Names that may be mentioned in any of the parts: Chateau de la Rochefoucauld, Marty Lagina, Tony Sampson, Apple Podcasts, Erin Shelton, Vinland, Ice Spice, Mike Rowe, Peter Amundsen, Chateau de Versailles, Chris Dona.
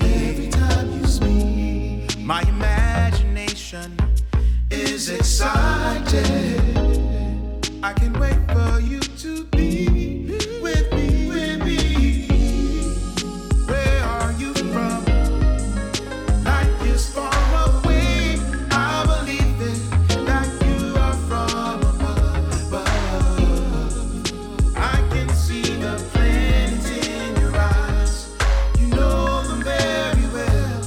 see. Every time you speak, my imagination is excited. I can't wait for you to be with me, with me. Where are you from? Life is far away. I believe it, that you are from above, above. I can see the planet in your eyes. You know them very well.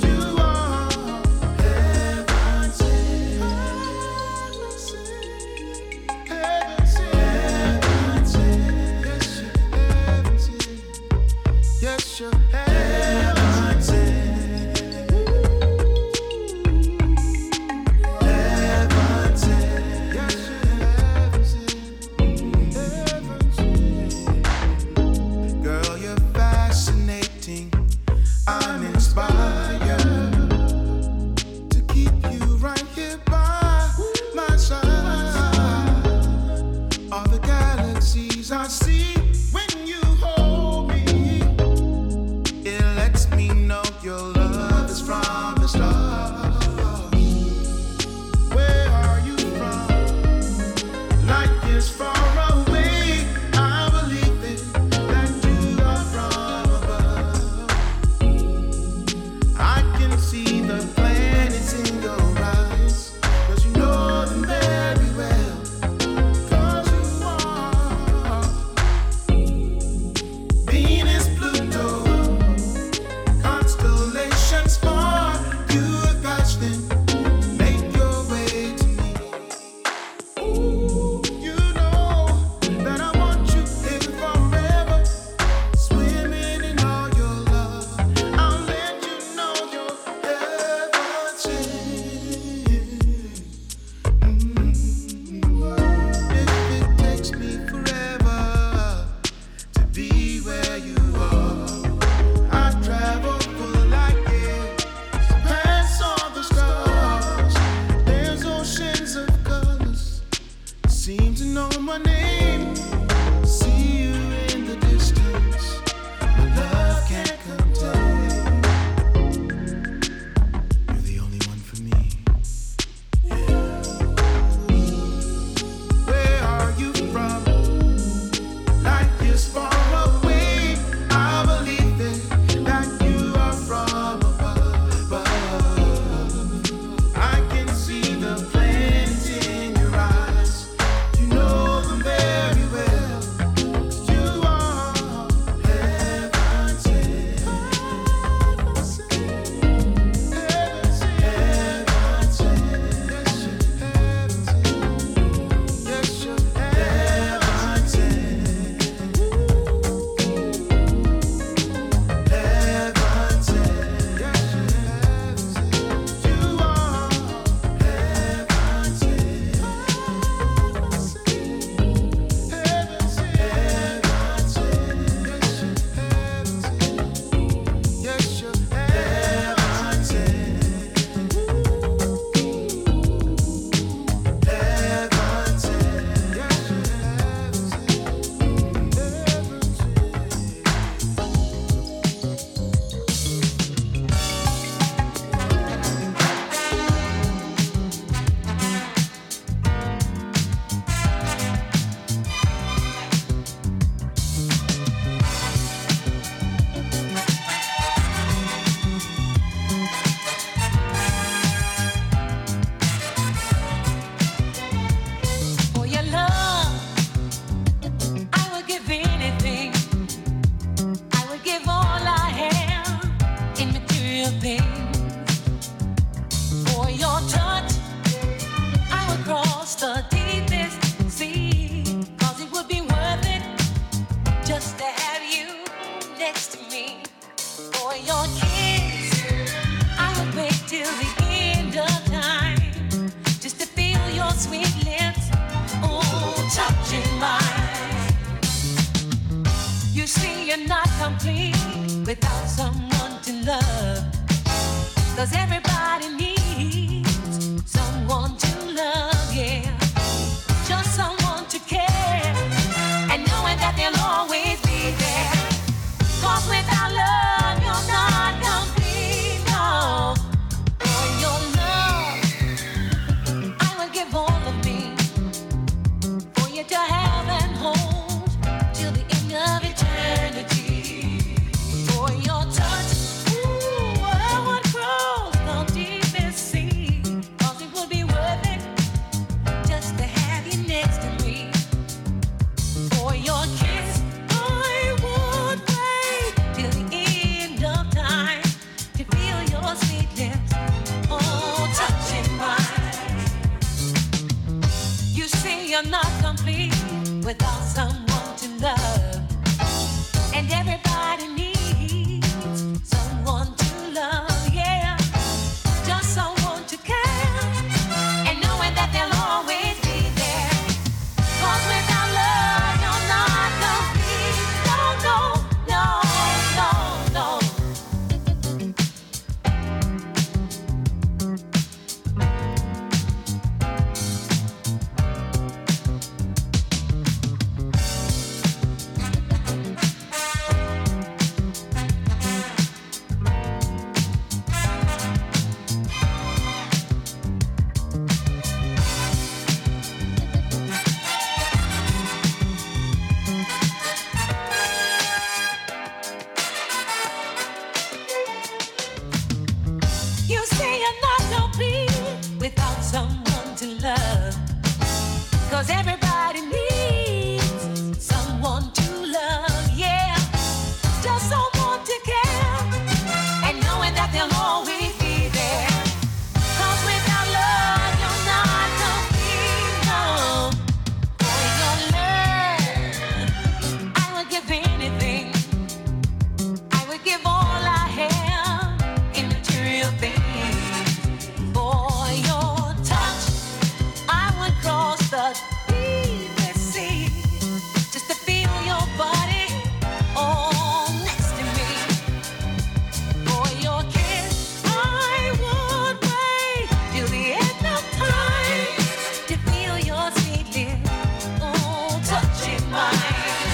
You are heaven sent. Girl, you're fascinating. I'm inspired to keep you right here by my side. All the galaxies I see when you hold me, it lets me know your love is from the stars. Where are you from? Life is far away. I believe it, that you are from above. I can see the planets in your eyes, 'cause you know them very well. 'Cause you are Venus, Pluto, constellations far. You have got them. Make your way to me. You know that I want you here forever. Swimming in all your love. I'll let you know you're heaven sent. If it takes me forever to be where you are, I travel for like it, past all the stars. There's oceans of colors, seem to know my name. See you in the distance, my love can't contain. You're the only one for me. Where are you from? Life is far away. I believe it, that you are from above, above. I can see the planets in your eyes. You know them very well. You are heaven sent. Heaven sent. Heaven sent. Yes, you're heaven sent. Yes, you're heaven sent. Heaven sent. Yes, you're heaven sent. You are heaven sent. Heaven sent. Heaven sent. Yes, you're heaven sent. Yes, you're heaven sent. Heaven sent. Yes, you're heaven sent. Heaven sent. For your love, I would give anything. I would give all I have in material things. For your touch, I would cross the deepest sea. 'Cause it would be worth it just to have you next to me. For your kiss, I would wait till the end of time just to feel your sweet lips, oh, touching mine. You see, you're not complete without someone to love. 'Cause everybody needs someone to love, yeah. Just someone to care. And knowing that they'll always be there. 'Cause without love, you're not without someone to love. And everybody needs someone to love, yeah. Just someone to care. And knowing that they'll always be there. 'Cause without love, you're not complete. No, no, no, no, no. Someone to love, 'cause everybody needs someone to love, yeah, just someone to care, and knowing that they'll always be there, 'cause without love you're not complete, no, without love, I would give anything, I would give all I have in material things, for your cross the deepest sea, just to feel your body all next to me. For your kiss, I would wait till the end of time, to feel your sweet lips, oh, touching mine.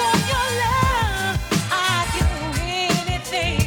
For your love, I'd do anything.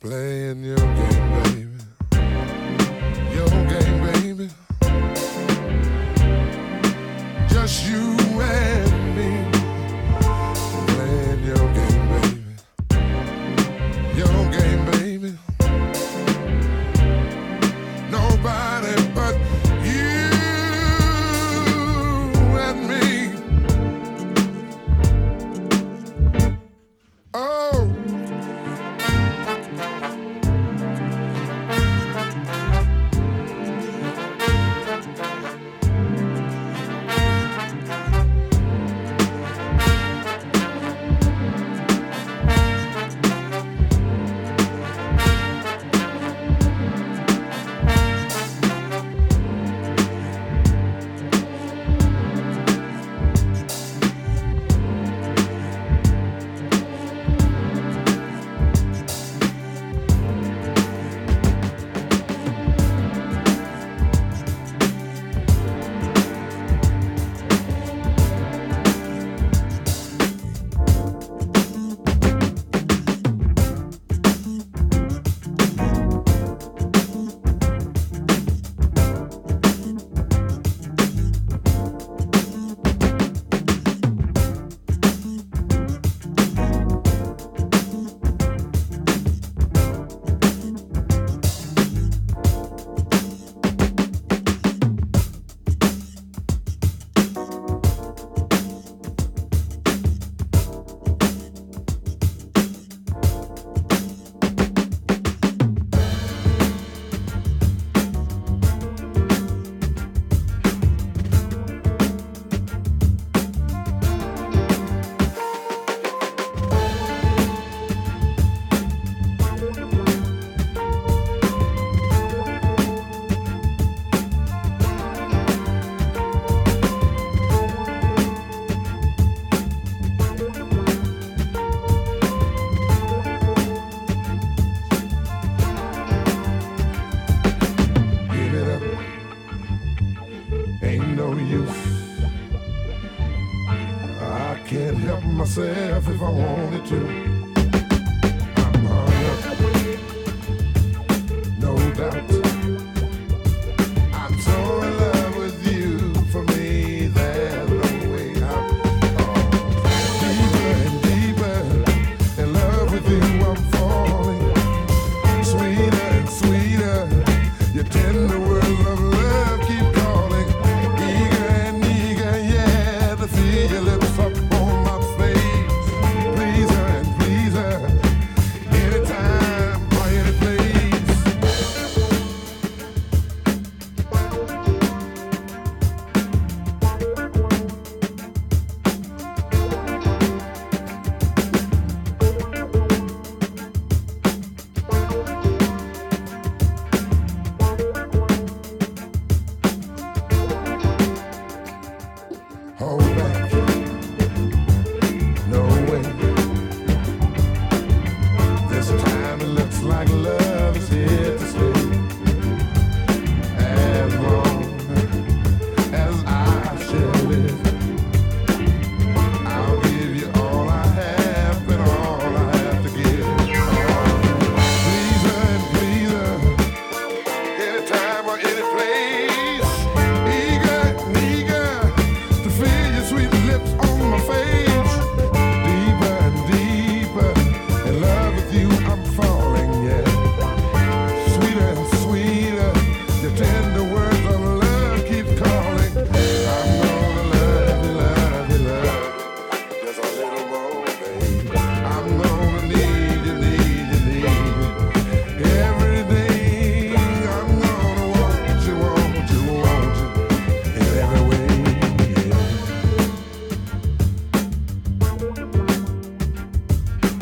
Playing your game, baby. Your game, baby. can't help myself if I wanted to. I'm hurt, no doubt. I'm so in love with you, for me there's no way out. Deeper and deeper, in love with you I'm falling. Sweeter and sweeter, your tender words of love keep calling. Eager and eager, yeah, to see your lips up on my face. Pleaser and pleaser, anytime or any place. Hold back, no way. This time it looks like love is here to stay. As long as I shall live, I'll give you all I have and all I have to give. Pleaser and pleaser, anytime or any place. Eager and eager to feel your sweet lips on my face. Deeper and deeper, in love with you I'm falling, yeah. Sweeter and sweeter, your tender words of love keep calling. I'm gonna love you, love you, love you just a little more, baby. I'm gonna need you, need you, need you every day.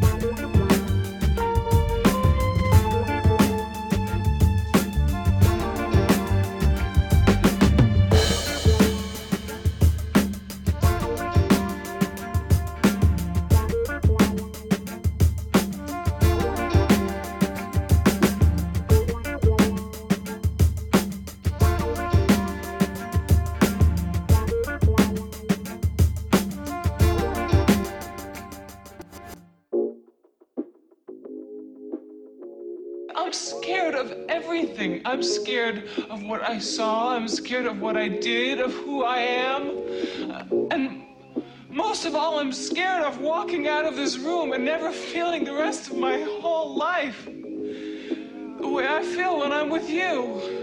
I'm gonna want you, want you, want you in every way, yeah. I'm scared of everything. I'm scared of what I saw. I'm scared of what I did, of who I am. And most of all, I'm scared of walking out of this room and never feeling the rest of my whole life the way I feel when I'm with you.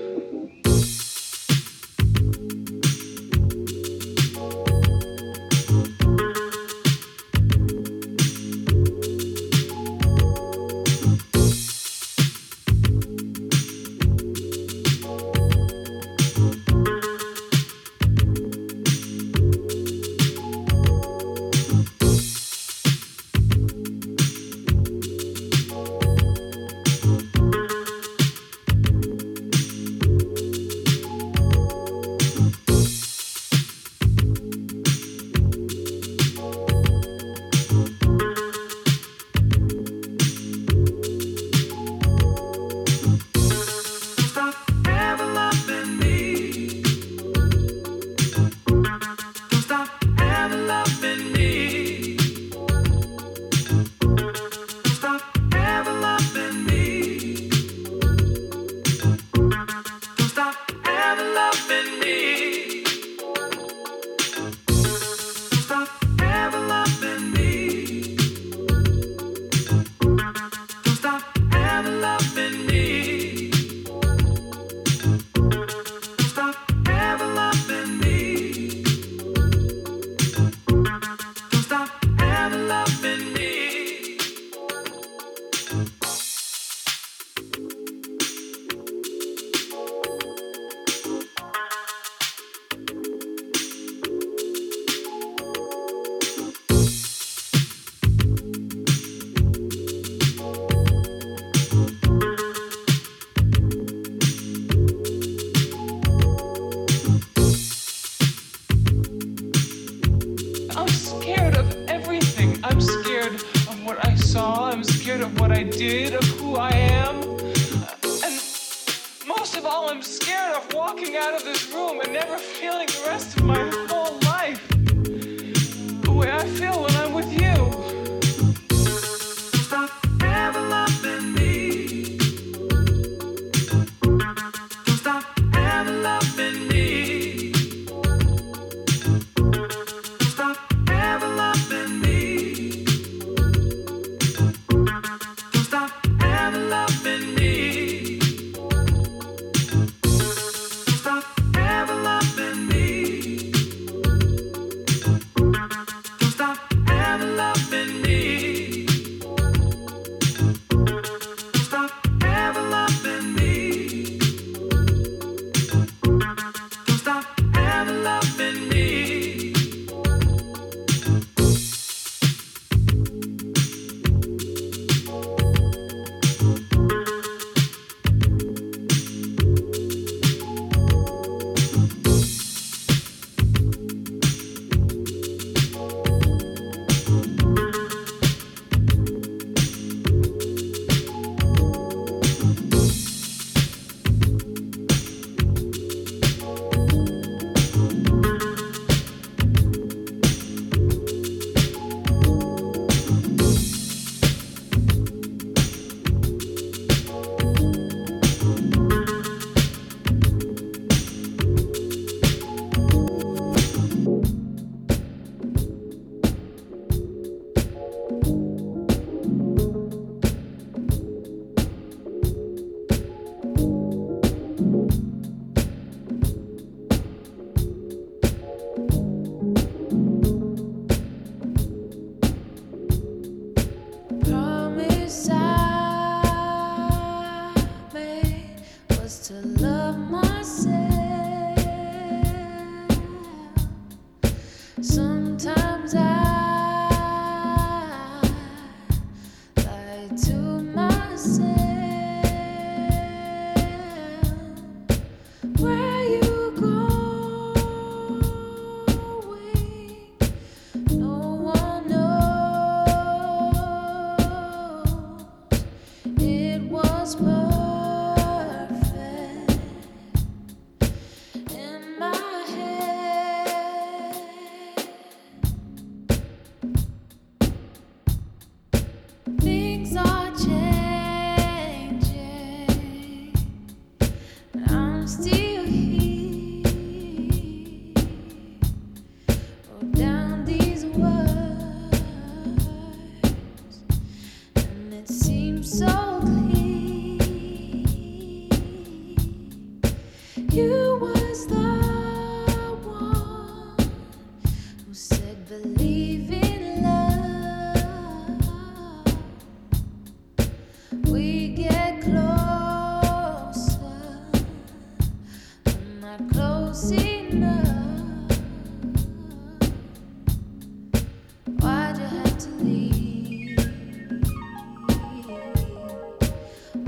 of what I did, of who I am. And most of all, I'm scared of walking out of this room and never feeling the rest of my whole life the way I feel when I'm with you. Stop ever loving me. Don't stop ever loving me.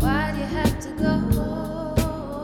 Why'd you have to go home? Oh.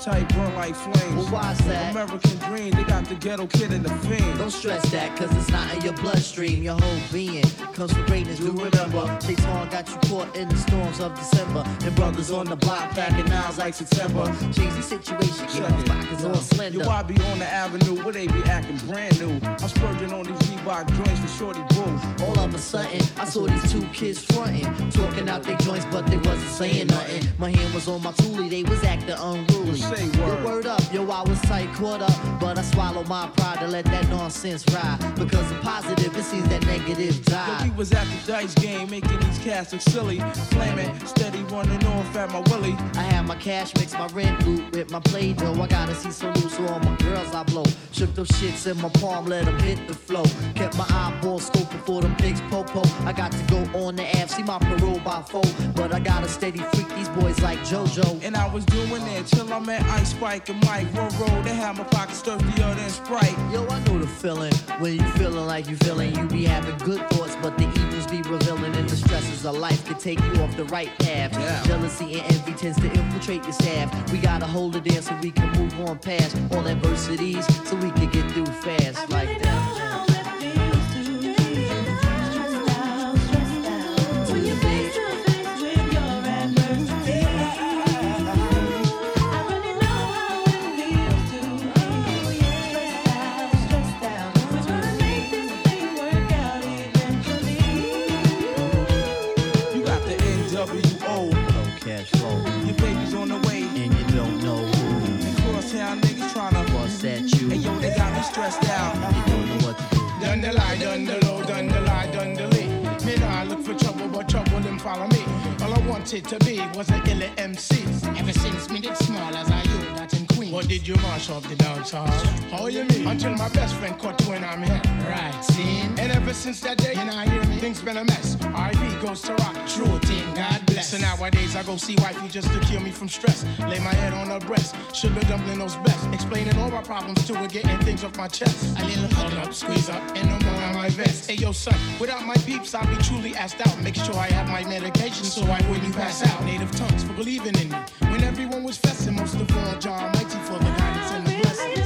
type burn like flames. Well, why's that? American dream, they got the ghetto kid in the fiend. Don't stress that, cause it's not in your bloodstream. Your whole being comes from greatness, do remember. Chase Horn got you caught in the storms of December. And brothers on the block packing nines like September. Change the situation, get on pockets on slender. Yo, I be on the avenue where they be acting brand new. I'm spurging on these Reebok joints for shorty boo. All of a sudden, I saw these two kids frontin', talking out their joints, but they wasn't saying nothing. My hand was on my toolie, they was acting unruly. Say word. Yo, word up, yo, I was tight, caught up, but I swallowed my pride to let that nonsense ride. Because the positive, it seems that negative die. Yo, we was at the dice game, making these cats look silly, flaming, steady running off at my willy. I had my cash, mixed my rent loot with my play dough. I gotta see some loose, so all my girls I blow. Shook those shits in my palm, let them hit the flow. Kept my eyeball scoping for them pigs, po-po. I got to go on the app, see my parole by four. But I got a steady freak, these boys like JoJo. And I was doing it till I met Ice Spice and Mike Rowe. They had my pockets thirstier than Sprite. Yo, I know the feeling. When you feeling like you feeling, you be having good thoughts, but the evils be revealing. And the stresses of life could take you off the right path. Yeah. Jealousy and envy tends to infiltrate your staff. We gotta hold it there so we can move on past all adversities, so we can get through fast. I like really that. Stressed out, I don't know what to do. Done the lie, done the low, done the lie, done the lee. Me nah look for trouble, but trouble didn't follow me. All I wanted to be was an ill MC. Ever since me did small as I you, that in Queens. Or did you march off the dance hall? How you mean? Until my best friend caught you and I'm here. Right, see? And ever since that day, you know, hear me? Things been a mess. R.I.P. goes to rock, true thing, God bless. So nowadays I go see wifey just to cure me from stress. Lay my head on her breast, sugar dumpling knows best. Explaining all my problems to her, getting things off my chest. A little hug up, squeeze up, and no more on my vest. Hey yo son, without my peeps I'll be truly asked out. Make sure I have my medication so I wouldn't pass out. Native tongues for believing in me. When everyone was festing, most of all John Almighty for the guidance and the blessings.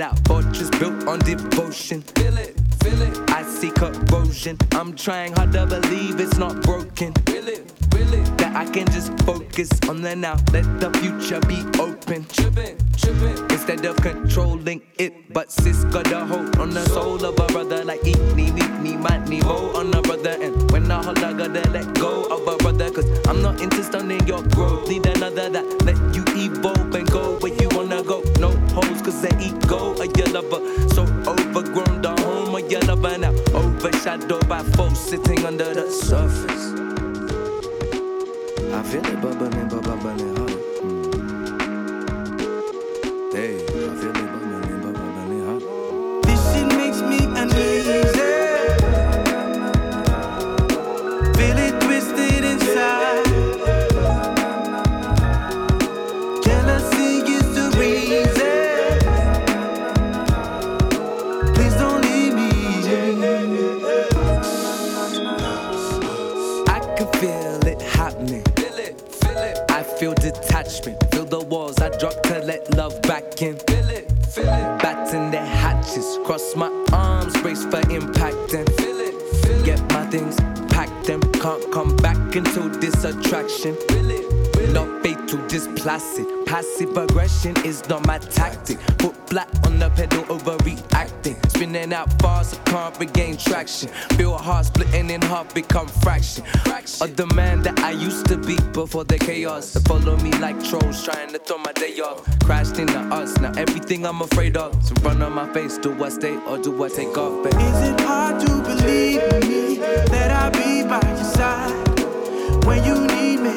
Out fortress built on devotion. Feel it, feel it. I see corrosion. I'm trying hard to believe it's not broken. Feel it, feel it. That I can just focus on the now. Let the future be open. Trippin', trippin'. Instead of controlling it, but sis got a hold on the soul of a brother. Like eat me, meet me, might need more on a brother. And when I hold, I gotta let go of a brother. Cause I'm not into stunning your growth. Need another that let you evolve and go where you wanna go. No holes, cause they ego of your lover. So overgrown, the home of your lover now. Overshadowed by foes sitting under the surface. I feel it, but let love back in. Feel it, feel it. Batten the hatches, cross my arms, brace for impact and feel it, feel it. Get my things packed and can't come back into this attraction. Feel it. Not bait to this placid. Passive aggression is not my tactic. Foot flat on the pedal, overreacting. Spinning out fast, I can't regain traction. Feel hard, splitting in half, become fraction. Of the man that I used to be before the chaos. They follow me like trolls, trying to throw my day off. Crashed into us, now everything I'm afraid of. So run on my face, do I stay or do I take off? But is it hard to believe me that I'll be by your side when you need me?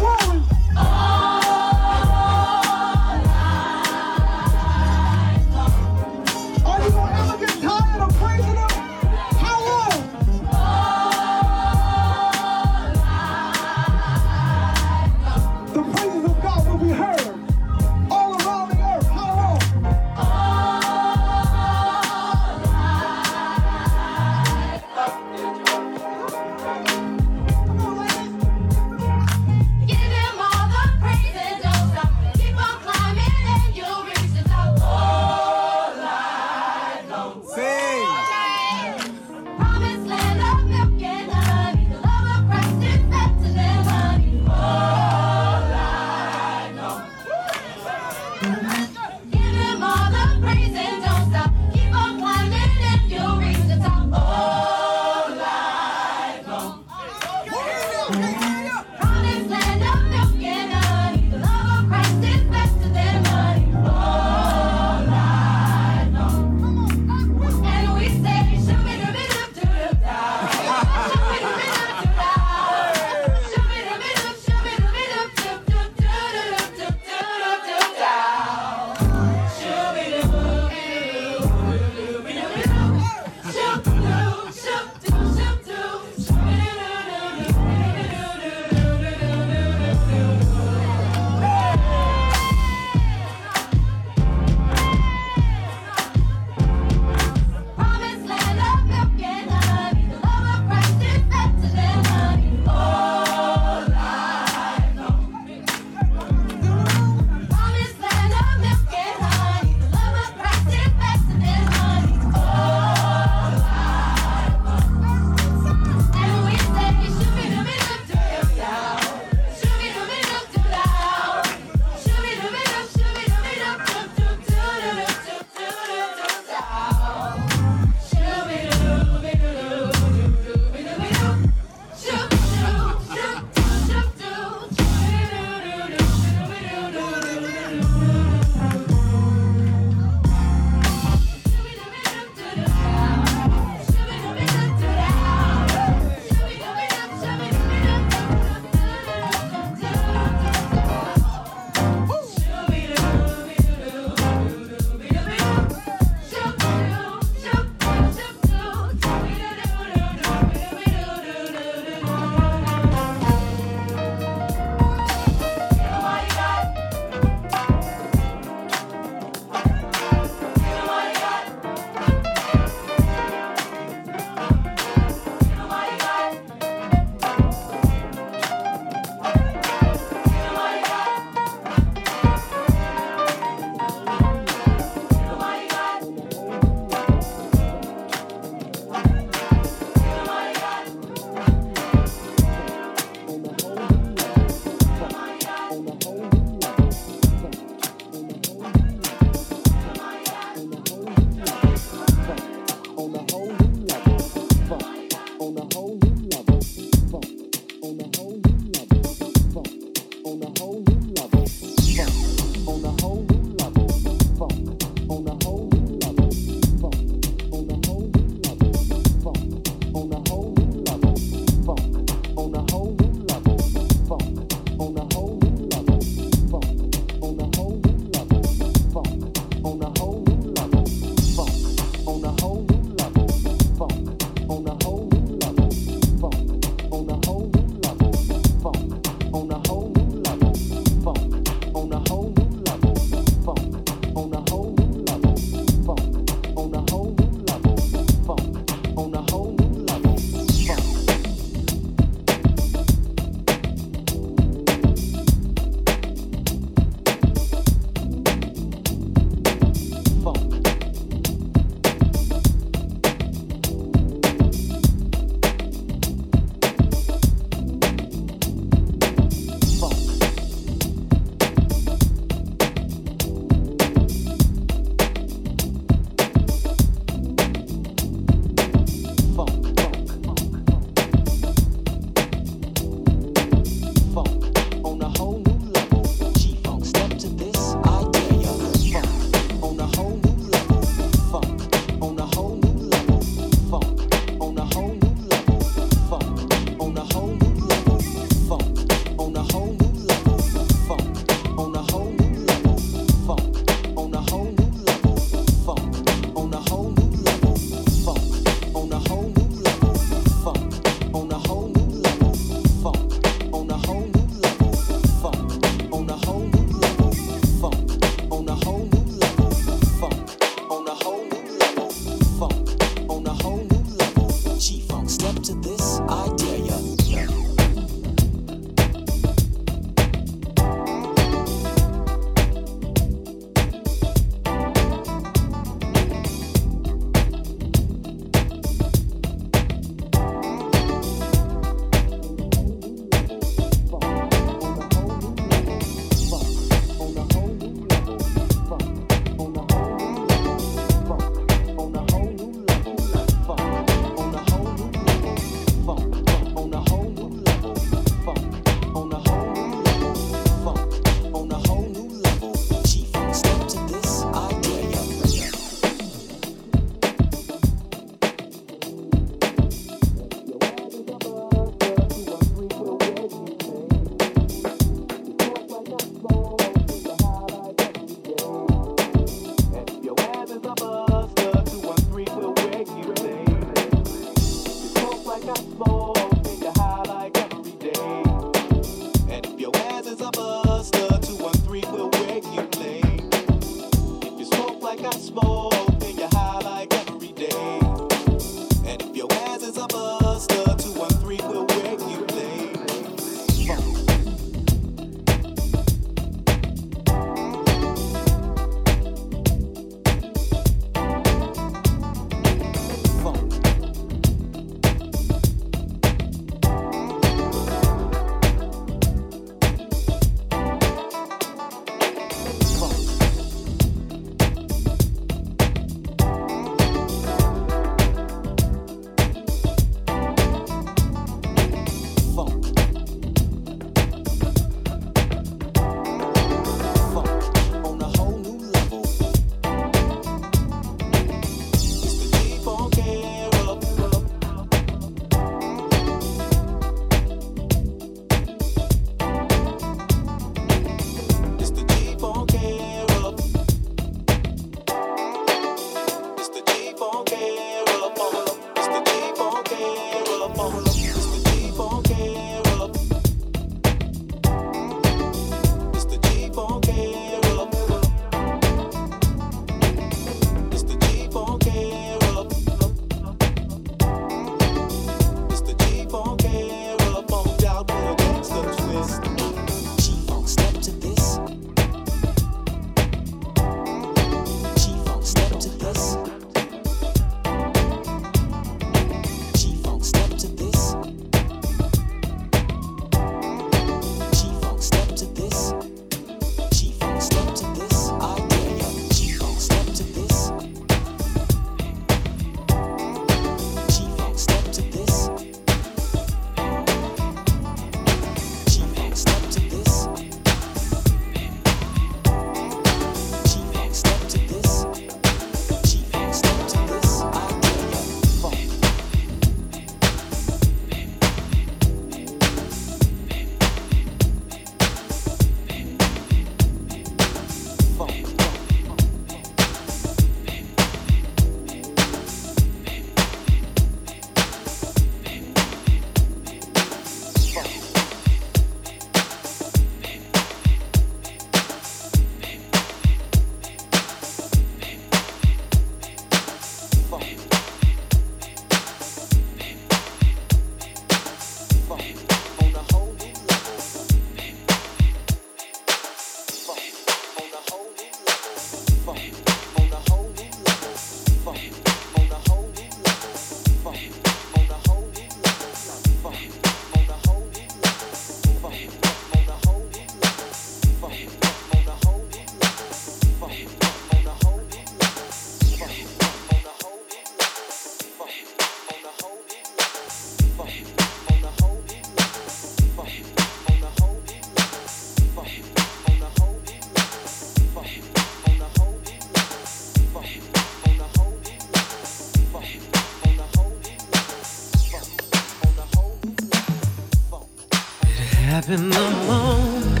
happen alone.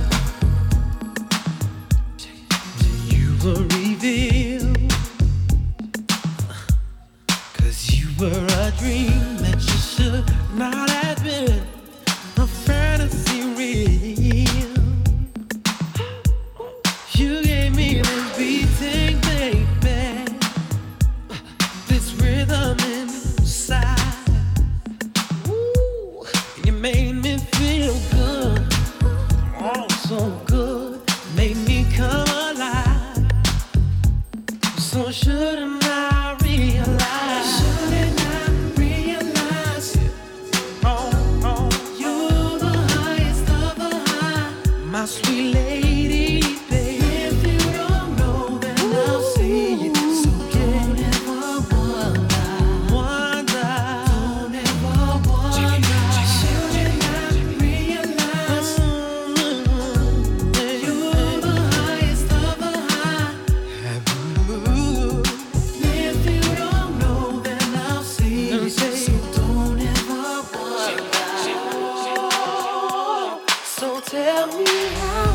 You were revealed, 'cause you were a dream that you should not have been, a fantasy real. You gave me this beating, baby, this rhythm inside. Tell me how.